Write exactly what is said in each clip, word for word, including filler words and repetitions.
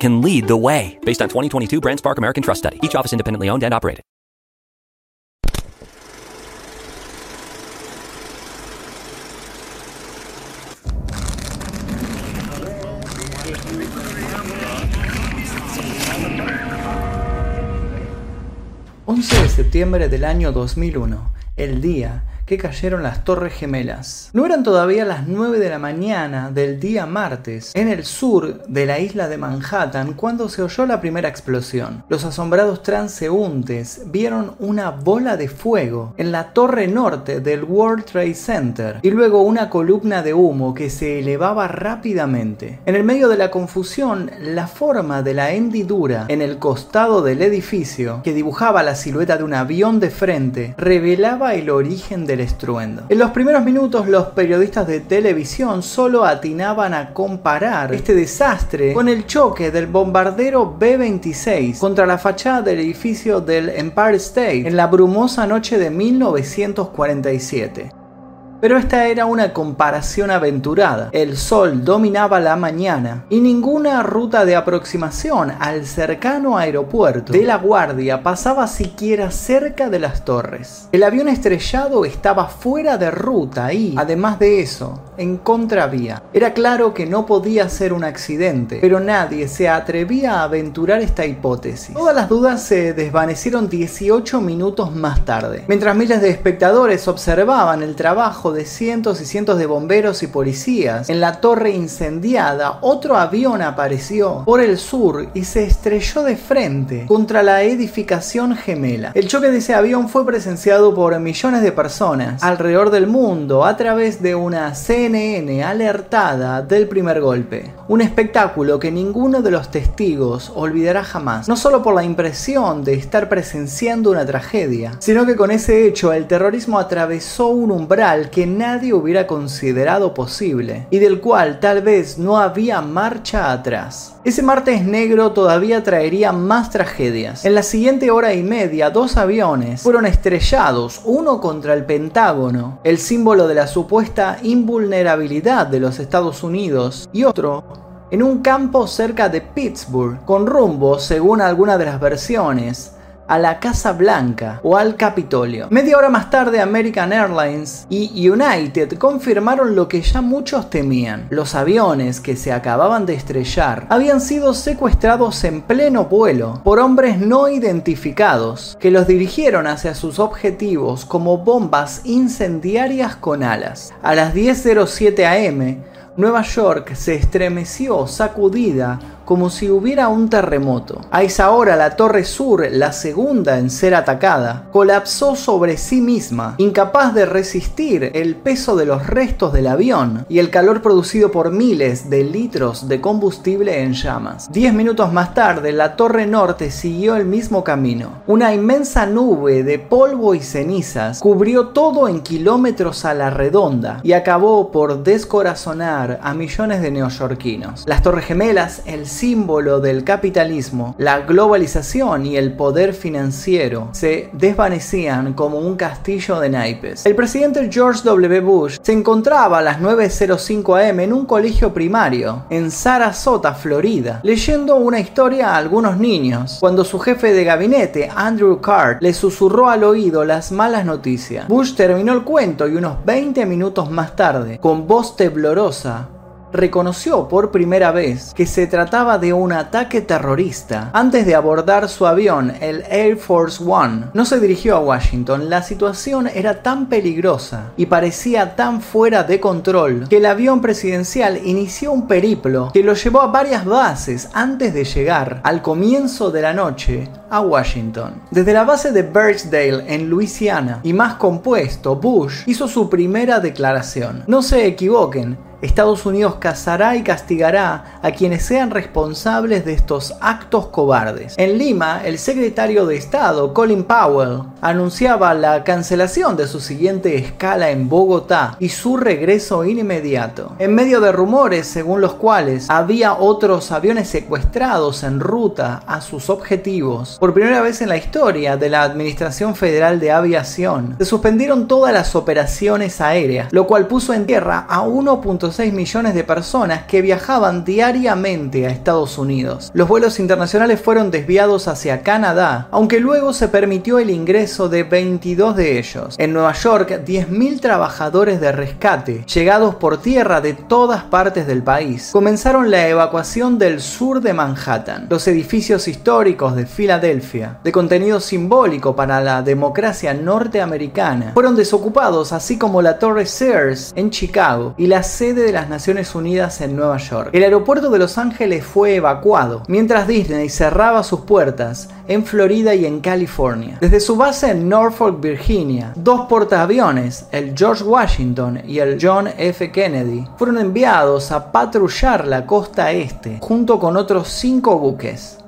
can lead the way. Based on twenty twenty-two BrandSpark American Trust Study. Each office independently owned and operated. once de septiembre del año dos mil uno, el día que cayeron las Torres Gemelas. No eran todavía las nueve de la mañana del día martes, en el sur de la isla de Manhattan, cuando se oyó la primera explosión. Los asombrados transeúntes vieron una bola de fuego en la torre norte del World Trade Center y luego una columna de humo que se elevaba rápidamente. En el medio de la confusión, la forma de la hendidura en el costado del edificio, que dibujaba la silueta de un avión de frente, revelaba el origen de el estruendo. En los primeros minutos, los periodistas de televisión solo atinaban a comparar este desastre con el choque del bombardero B veintiséis contra la fachada del edificio del Empire State en la brumosa noche de mil novecientos cuarenta y siete. Pero esta era una comparación aventurada. El sol dominaba la mañana y ninguna ruta de aproximación al cercano aeropuerto de La Guardia pasaba siquiera cerca de las torres. El avión estrellado estaba fuera de ruta y, además de eso, en contravía. Era claro que no podía ser un accidente, pero nadie se atrevía a aventurar esta hipótesis. Todas las dudas se desvanecieron dieciocho minutos más tarde, mientras miles de espectadores observaban el trabajo de cientos y cientos de bomberos y policías. En la torre incendiada, otro avión apareció por el sur y se estrelló de frente contra la edificación gemela. El choque de ese avión fue presenciado por millones de personas alrededor del mundo a través de una C N N alertada del primer golpe. Un espectáculo que ninguno de los testigos olvidará jamás, no solo por la impresión de estar presenciando una tragedia, sino que con ese hecho el terrorismo atravesó un umbral que nadie hubiera considerado posible y del cual tal vez no había marcha atrás. Ese martes negro todavía traería más tragedias. En la siguiente hora y media, dos aviones fueron estrellados, uno contra el Pentágono, el símbolo de la supuesta invulnerabilidad de los Estados Unidos, y otro en un campo cerca de Pittsburgh, con rumbo, según alguna de las versiones, a la Casa Blanca o al Capitolio. Media hora más tarde, American Airlines y United confirmaron lo que ya muchos temían. Los aviones que se acababan de estrellar habían sido secuestrados en pleno vuelo por hombres no identificados que los dirigieron hacia sus objetivos como bombas incendiarias con alas. A las diez cero siete a eme, Nueva York se estremeció, sacudida, como si hubiera un terremoto. A esa hora, la Torre Sur, la segunda en ser atacada, colapsó sobre sí misma, incapaz de resistir el peso de los restos del avión y el calor producido por miles de litros de combustible en llamas. Diez minutos más tarde, la Torre Norte siguió el mismo camino. Una inmensa nube de polvo y cenizas cubrió todo en kilómetros a la redonda y acabó por descorazonar a millones de neoyorquinos. Las Torres Gemelas, el símbolo del capitalismo, la globalización y el poder financiero, se desvanecían como un castillo de naipes. El presidente George W. Bush se encontraba a las nueve cero cinco a eme en un colegio primario en Sarasota, Florida, leyendo una historia a algunos niños, cuando su jefe de gabinete, Andrew Card, le susurró al oído las malas noticias. Bush terminó el cuento y unos veinte minutos más tarde, con voz temblorosa, reconoció por primera vez que se trataba de un ataque terrorista. Antes de abordar su avión, el Air Force One, no se dirigió a Washington. La situación era tan peligrosa y parecía tan fuera de control que el avión presidencial inició un periplo que lo llevó a varias bases antes de llegar al comienzo de la noche a Washington. Desde la base de Birchdale en Luisiana y más compuesto, Bush hizo su primera declaración. No se equivoquen, Estados Unidos cazará y castigará a quienes sean responsables de estos actos cobardes. En Lima, el secretario de Estado, Colin Powell, anunciaba la cancelación de su siguiente escala en Bogotá y su regreso inmediato. En medio de rumores según los cuales había otros aviones secuestrados en ruta a sus objetivos, por primera vez en la historia de la Administración Federal de Aviación, se suspendieron todas las operaciones aéreas, lo cual puso en tierra a uno punto seis millones de personas que viajaban diariamente a Estados Unidos. Los vuelos internacionales fueron desviados hacia Canadá, aunque luego se permitió el ingreso de veintidós de ellos. En Nueva York, diez mil trabajadores de rescate, llegados por tierra de todas partes del país, comenzaron la evacuación del sur de Manhattan. Los edificios históricos de Filadelfia, de contenido simbólico para la democracia norteamericana, fueron desocupados, así como la Torre Sears en Chicago y la sede de las Naciones Unidas en Nueva York. El aeropuerto de Los Ángeles fue evacuado, mientras Disney cerraba sus puertas en Florida y en California. Desde su base en Norfolk, Virginia, dos portaaviones, el George Washington y el John F. Kennedy, fueron enviados a patrullar la costa este, junto con otros cinco buques.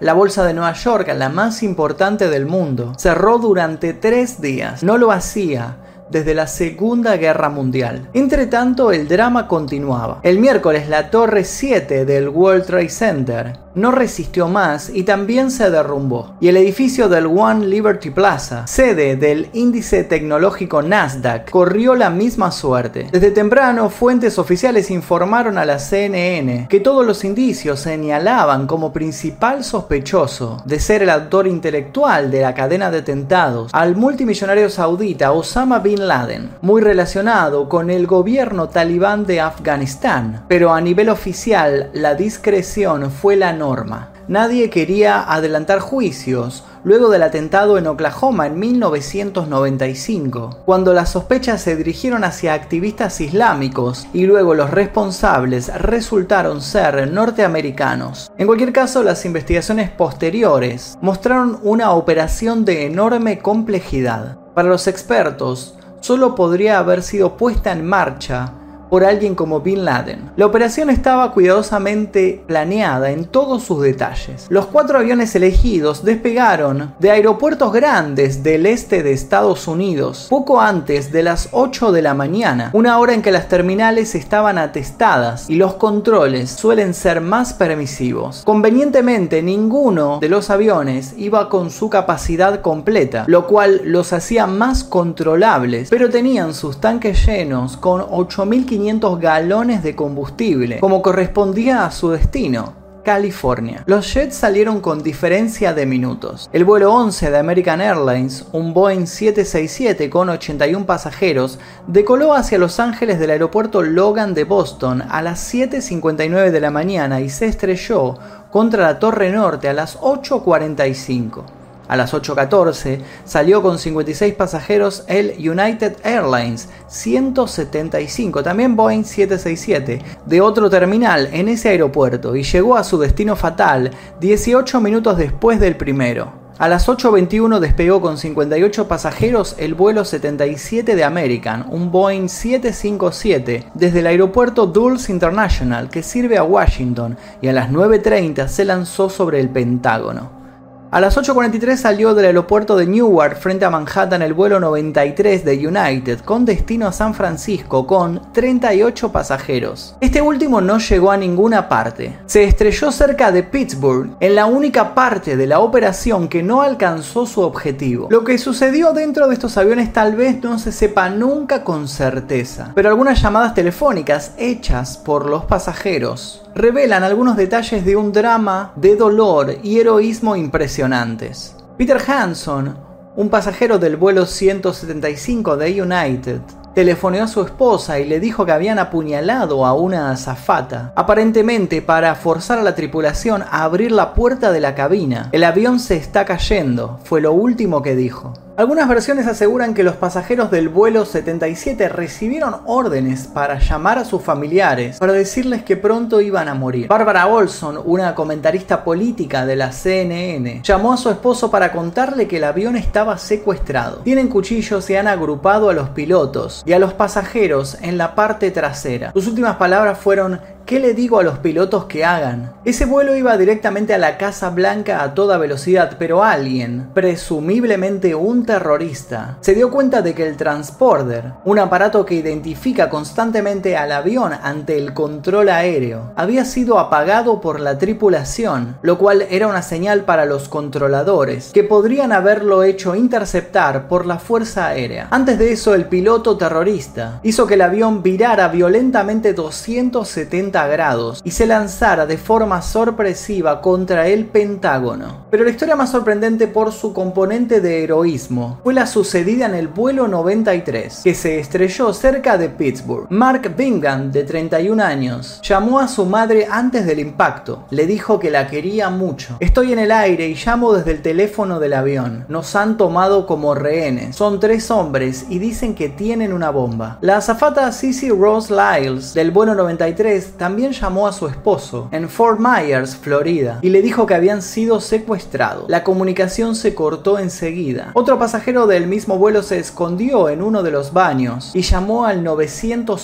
La bolsa de Nueva York, la más importante del mundo, cerró durante tres días. No lo hacía desde la Segunda Guerra Mundial. Entre tanto, el drama continuaba. El miércoles, la Torre siete del World Trade Center no resistió más y también se derrumbó. Y el edificio del One Liberty Plaza, sede del índice tecnológico Nasdaq, corrió la misma suerte. Desde temprano, fuentes oficiales informaron a la C N N que todos los indicios señalaban como principal sospechoso de ser el autor intelectual de la cadena de atentados al multimillonario saudita Osama Bin Laden, muy relacionado con el gobierno talibán de Afganistán. Pero a nivel oficial, la discreción fue la norma. Nadie quería adelantar juicios luego del atentado en Oklahoma en mil novecientos noventa y cinco, cuando las sospechas se dirigieron hacia activistas islámicos y luego los responsables resultaron ser norteamericanos. En cualquier caso, las investigaciones posteriores mostraron una operación de enorme complejidad. Para los expertos, solo podría haber sido puesta en marcha por alguien como Bin Laden. La operación estaba cuidadosamente planeada en todos sus detalles. Los cuatro aviones elegidos despegaron de aeropuertos grandes del este de Estados Unidos poco antes de las ocho de la mañana, una hora en que las terminales estaban atestadas y los controles suelen ser más permisivos. Convenientemente, ninguno de los aviones iba con su capacidad completa, lo cual los hacía más controlables, pero tenían sus tanques llenos con ocho mil quinientos galones de combustible, como correspondía a su destino, California. Los jets salieron con diferencia de minutos. El vuelo once de American Airlines, un Boeing siete sesenta y siete con ochenta y uno pasajeros, decoló hacia Los Ángeles del aeropuerto Logan de Boston a las siete cincuenta y nueve de la mañana y se estrelló contra la Torre Norte a las ocho cuarenta y cinco. A las ocho catorce salió con cincuenta y seis pasajeros el United Airlines ciento setenta y cinco, también Boeing siete sesenta y siete, de otro terminal en ese aeropuerto y llegó a su destino fatal dieciocho minutos después del primero. A las ocho veintiuno despegó con cincuenta y ocho pasajeros el vuelo setenta y siete de American, un Boeing siete cincuenta y siete, desde el aeropuerto Dulles International que sirve a Washington, y a las nueve treinta se lanzó sobre el Pentágono. A las ocho cuarenta y tres salió del aeropuerto de Newark frente a Manhattan el vuelo noventa y tres de United con destino a San Francisco con treinta y ocho pasajeros. Este último no llegó a ninguna parte. Se estrelló cerca de Pittsburgh en la única parte de la operación que no alcanzó su objetivo. Lo que sucedió dentro de estos aviones tal vez no se sepa nunca con certeza, pero algunas llamadas telefónicas hechas por los pasajeros revelan algunos detalles de un drama de dolor y heroísmo impresionantes. Peter Hanson, un pasajero del vuelo ciento setenta y cinco de United, telefoneó a su esposa y le dijo que habían apuñalado a una azafata, aparentemente para forzar a la tripulación a abrir la puerta de la cabina. El avión se está cayendo, fue lo último que dijo. Algunas versiones aseguran que los pasajeros del vuelo setenta y siete recibieron órdenes para llamar a sus familiares para decirles que pronto iban a morir. Barbara Olson, una comentarista política de la C N N, llamó a su esposo para contarle que el avión estaba secuestrado. Tienen cuchillos y han agrupado a los pilotos y a los pasajeros en la parte trasera. Sus últimas palabras fueron: ¿qué le digo a los pilotos que hagan? Ese vuelo iba directamente a la Casa Blanca a toda velocidad, pero alguien, presumiblemente un terrorista, se dio cuenta de que el transponder, un aparato que identifica constantemente al avión ante el control aéreo, había sido apagado por la tripulación, lo cual era una señal para los controladores, que podrían haberlo hecho interceptar por la Fuerza Aérea. Antes de eso, el piloto terrorista hizo que el avión virara violentamente doscientos setenta grados y se lanzara de forma sorpresiva contra el Pentágono. Pero la historia más sorprendente por su componente de heroísmo fue la sucedida en el vuelo noventa y tres, que se estrelló cerca de Pittsburgh. Mark Bingham, de treinta y un años, llamó a su madre antes del impacto. Le dijo que la quería mucho. Estoy en el aire y llamo desde el teléfono del avión. Nos han tomado como rehenes. Son tres hombres y dicen que tienen una bomba. La azafata Cissy Rose Lyles, del vuelo noventa y tres, también llamó a su esposo en Fort Myers, Florida, y le dijo que habían sido secuestrados. La comunicación se cortó enseguida. Otro pasajero del mismo vuelo se escondió en uno de los baños y llamó al nueve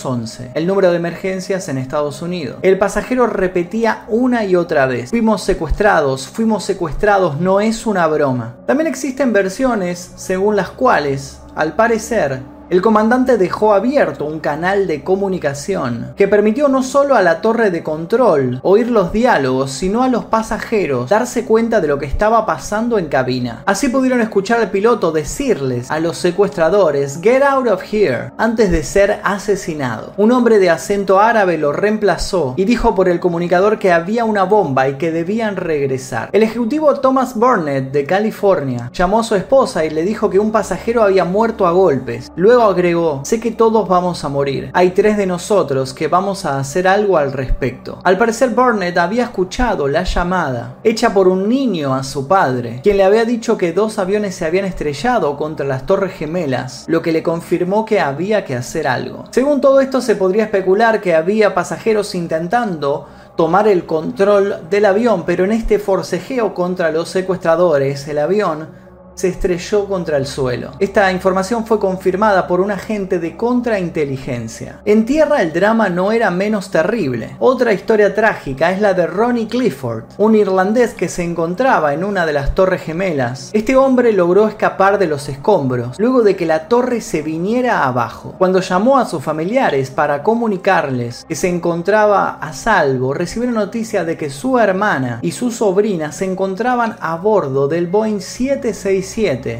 once, el número de emergencias en Estados Unidos. El pasajero repetía una y otra vez: fuimos secuestrados, fuimos secuestrados, no es una broma. También existen versiones según las cuales, al parecer, el comandante dejó abierto un canal de comunicación que permitió no solo a la torre de control oír los diálogos, sino a los pasajeros darse cuenta de lo que estaba pasando en cabina. Así pudieron escuchar al piloto decirles a los secuestradores "Get out of here" antes de ser asesinado. Un hombre de acento árabe lo reemplazó y dijo por el comunicador que había una bomba y que debían regresar. El ejecutivo Thomas Burnett, de California, llamó a su esposa y le dijo que un pasajero había muerto a golpes. Luego agregó: sé que todos vamos a morir, hay tres de nosotros que vamos a hacer algo al respecto. Al parecer, Burnett había escuchado la llamada hecha por un niño a su padre, quien le había dicho que dos aviones se habían estrellado contra las Torres Gemelas, lo que le confirmó que había que hacer algo. Según todo esto, se podría especular que había pasajeros intentando tomar el control del avión, pero en este forcejeo contra los secuestradores, el avión se estrelló contra el suelo. Esta información fue confirmada por un agente de contrainteligencia. En tierra, el drama no era menos terrible. Otra historia trágica es la de Ronnie Clifford, un irlandés que se encontraba en una de las Torres Gemelas. Este hombre logró escapar de los escombros luego de que la torre se viniera abajo. Cuando llamó a sus familiares para comunicarles que se encontraba a salvo, recibieron noticia de que su hermana y su sobrina se encontraban a bordo del Boeing siete sesenta y siete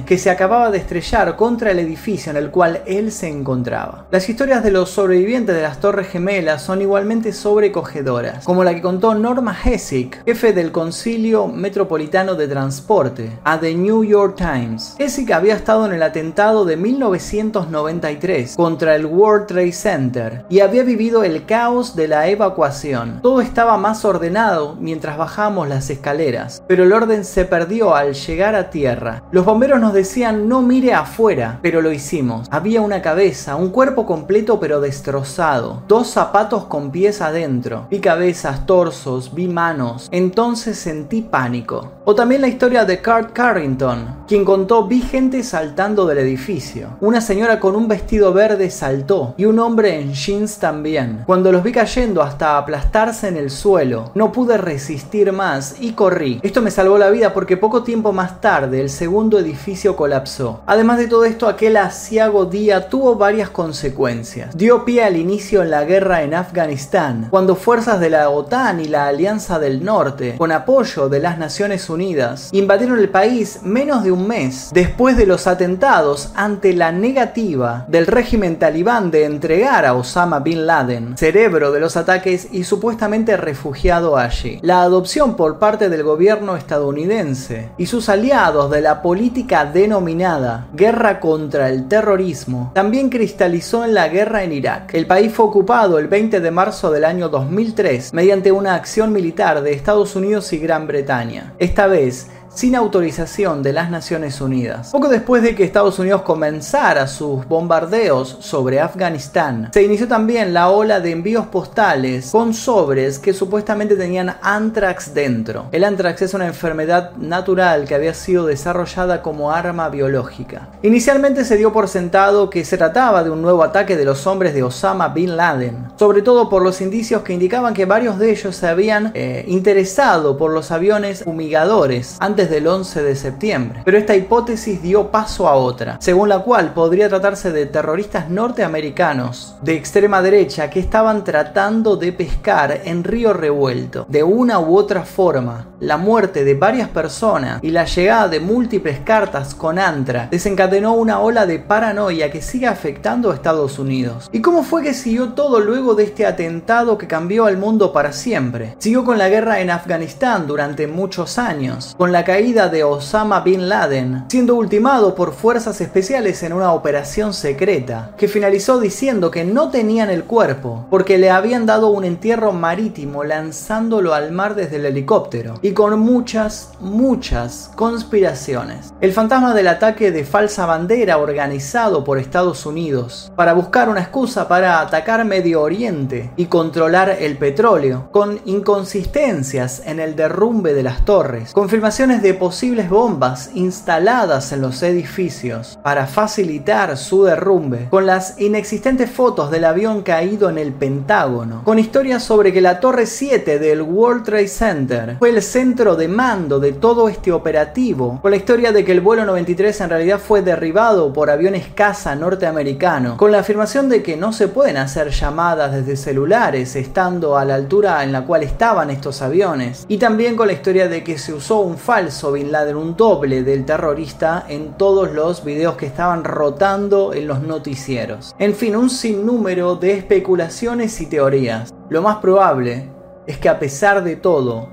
que se acababa de estrellar contra el edificio en el cual él se encontraba. Las historias de los sobrevivientes de las Torres Gemelas son igualmente sobrecogedoras, como la que contó Norma Hessick, jefe del Concilio Metropolitano de Transporte, a The New York Times. Hessick había estado en el atentado de mil novecientos noventa y tres contra el World Trade Center y había vivido el caos de la evacuación. Todo estaba más ordenado mientras bajábamos las escaleras, pero el orden se perdió al llegar a tierra. Los bomberos nos decían no mire afuera, pero lo hicimos. Había una cabeza, un cuerpo completo pero destrozado, dos zapatos con pies adentro. Vi cabezas, torsos, vi manos. Entonces sentí pánico. O también la historia de Cart Carrington, quien contó: vi gente saltando del edificio. Una señora con un vestido verde saltó y un hombre en jeans también. Cuando los vi cayendo hasta aplastarse en el suelo, no pude resistir más y corrí. Esto me salvó la vida porque poco tiempo más tarde el segundo edificio colapsó. Además de todo esto, aquel aciago día tuvo varias consecuencias. Dio pie al inicio en la guerra en Afganistán, cuando fuerzas de la OTAN y la Alianza del Norte, con apoyo de las Naciones Unidas, invadieron el país menos de un un mes después de los atentados ante la negativa del régimen talibán de entregar a Osama Bin Laden, cerebro de los ataques y supuestamente refugiado allí. La adopción por parte del gobierno estadounidense y sus aliados de la política denominada guerra contra el terrorismo también cristalizó en la guerra en Irak. El país fue ocupado el veinte de marzo del año dos mil tres mediante una acción militar de Estados Unidos y Gran Bretaña, esta vez sin autorización de las Naciones Unidas. Poco después de que Estados Unidos comenzara sus bombardeos sobre Afganistán, se inició también la ola de envíos postales con sobres que supuestamente tenían anthrax dentro. El anthrax es una enfermedad natural que había sido desarrollada como arma biológica. Inicialmente se dio por sentado que se trataba de un nuevo ataque de los hombres de Osama Bin Laden, sobre todo por los indicios que indicaban que varios de ellos se habían eh, interesado por los aviones fumigadores antes del once de septiembre, pero esta hipótesis dio paso a otra, según la cual podría tratarse de terroristas norteamericanos de extrema derecha que estaban tratando de pescar en río revuelto, de una u otra forma. La muerte de varias personas y la llegada de múltiples cartas con anthrax desencadenó una ola de paranoia que sigue afectando a Estados Unidos. ¿Y cómo fue que siguió todo luego de este atentado que cambió al mundo para siempre? Siguió con la guerra en Afganistán durante muchos años, con la caída de Osama Bin Laden, siendo ultimado por fuerzas especiales en una operación secreta, que finalizó diciendo que no tenían el cuerpo, porque le habían dado un entierro marítimo lanzándolo al mar desde el helicóptero, y con muchas, muchas conspiraciones. El fantasma del ataque de falsa bandera organizado por Estados Unidos, para buscar una excusa para atacar Medio Oriente y controlar el petróleo, con inconsistencias en el derrumbe de las torres, confirmaciones de posibles bombas instaladas en los edificios para facilitar su derrumbe, con las inexistentes fotos del avión caído en el Pentágono, con historias sobre que la Torre siete del World Trade Center fue el centro de mando de todo este operativo, con la historia de que el vuelo noventa y tres en realidad fue derribado por aviones caza norteamericanos, con la afirmación de que no se pueden hacer llamadas desde celulares estando a la altura en la cual estaban estos aviones, y también con la historia de que se usó un falso Bin Laden, un doble del terrorista, en todos los videos que estaban rotando en los noticieros. En fin, un sinnúmero de especulaciones y teorías. Lo más probable es que, a pesar de todo,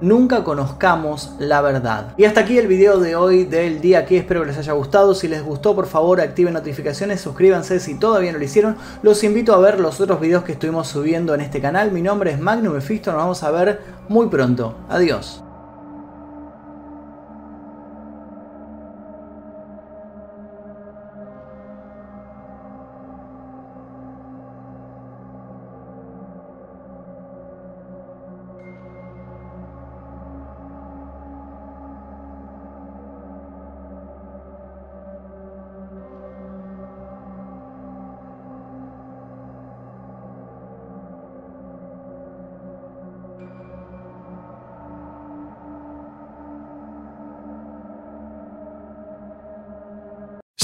nunca conozcamos la verdad. Y hasta aquí el video de hoy del día aquí. Espero que les haya gustado. Si les gustó, por favor activen notificaciones, suscríbanse si todavía no lo hicieron. Los invito a ver los otros videos que estuvimos subiendo en este canal. Mi nombre es Magnum Mephisto. Nos vamos a ver muy pronto. Adiós.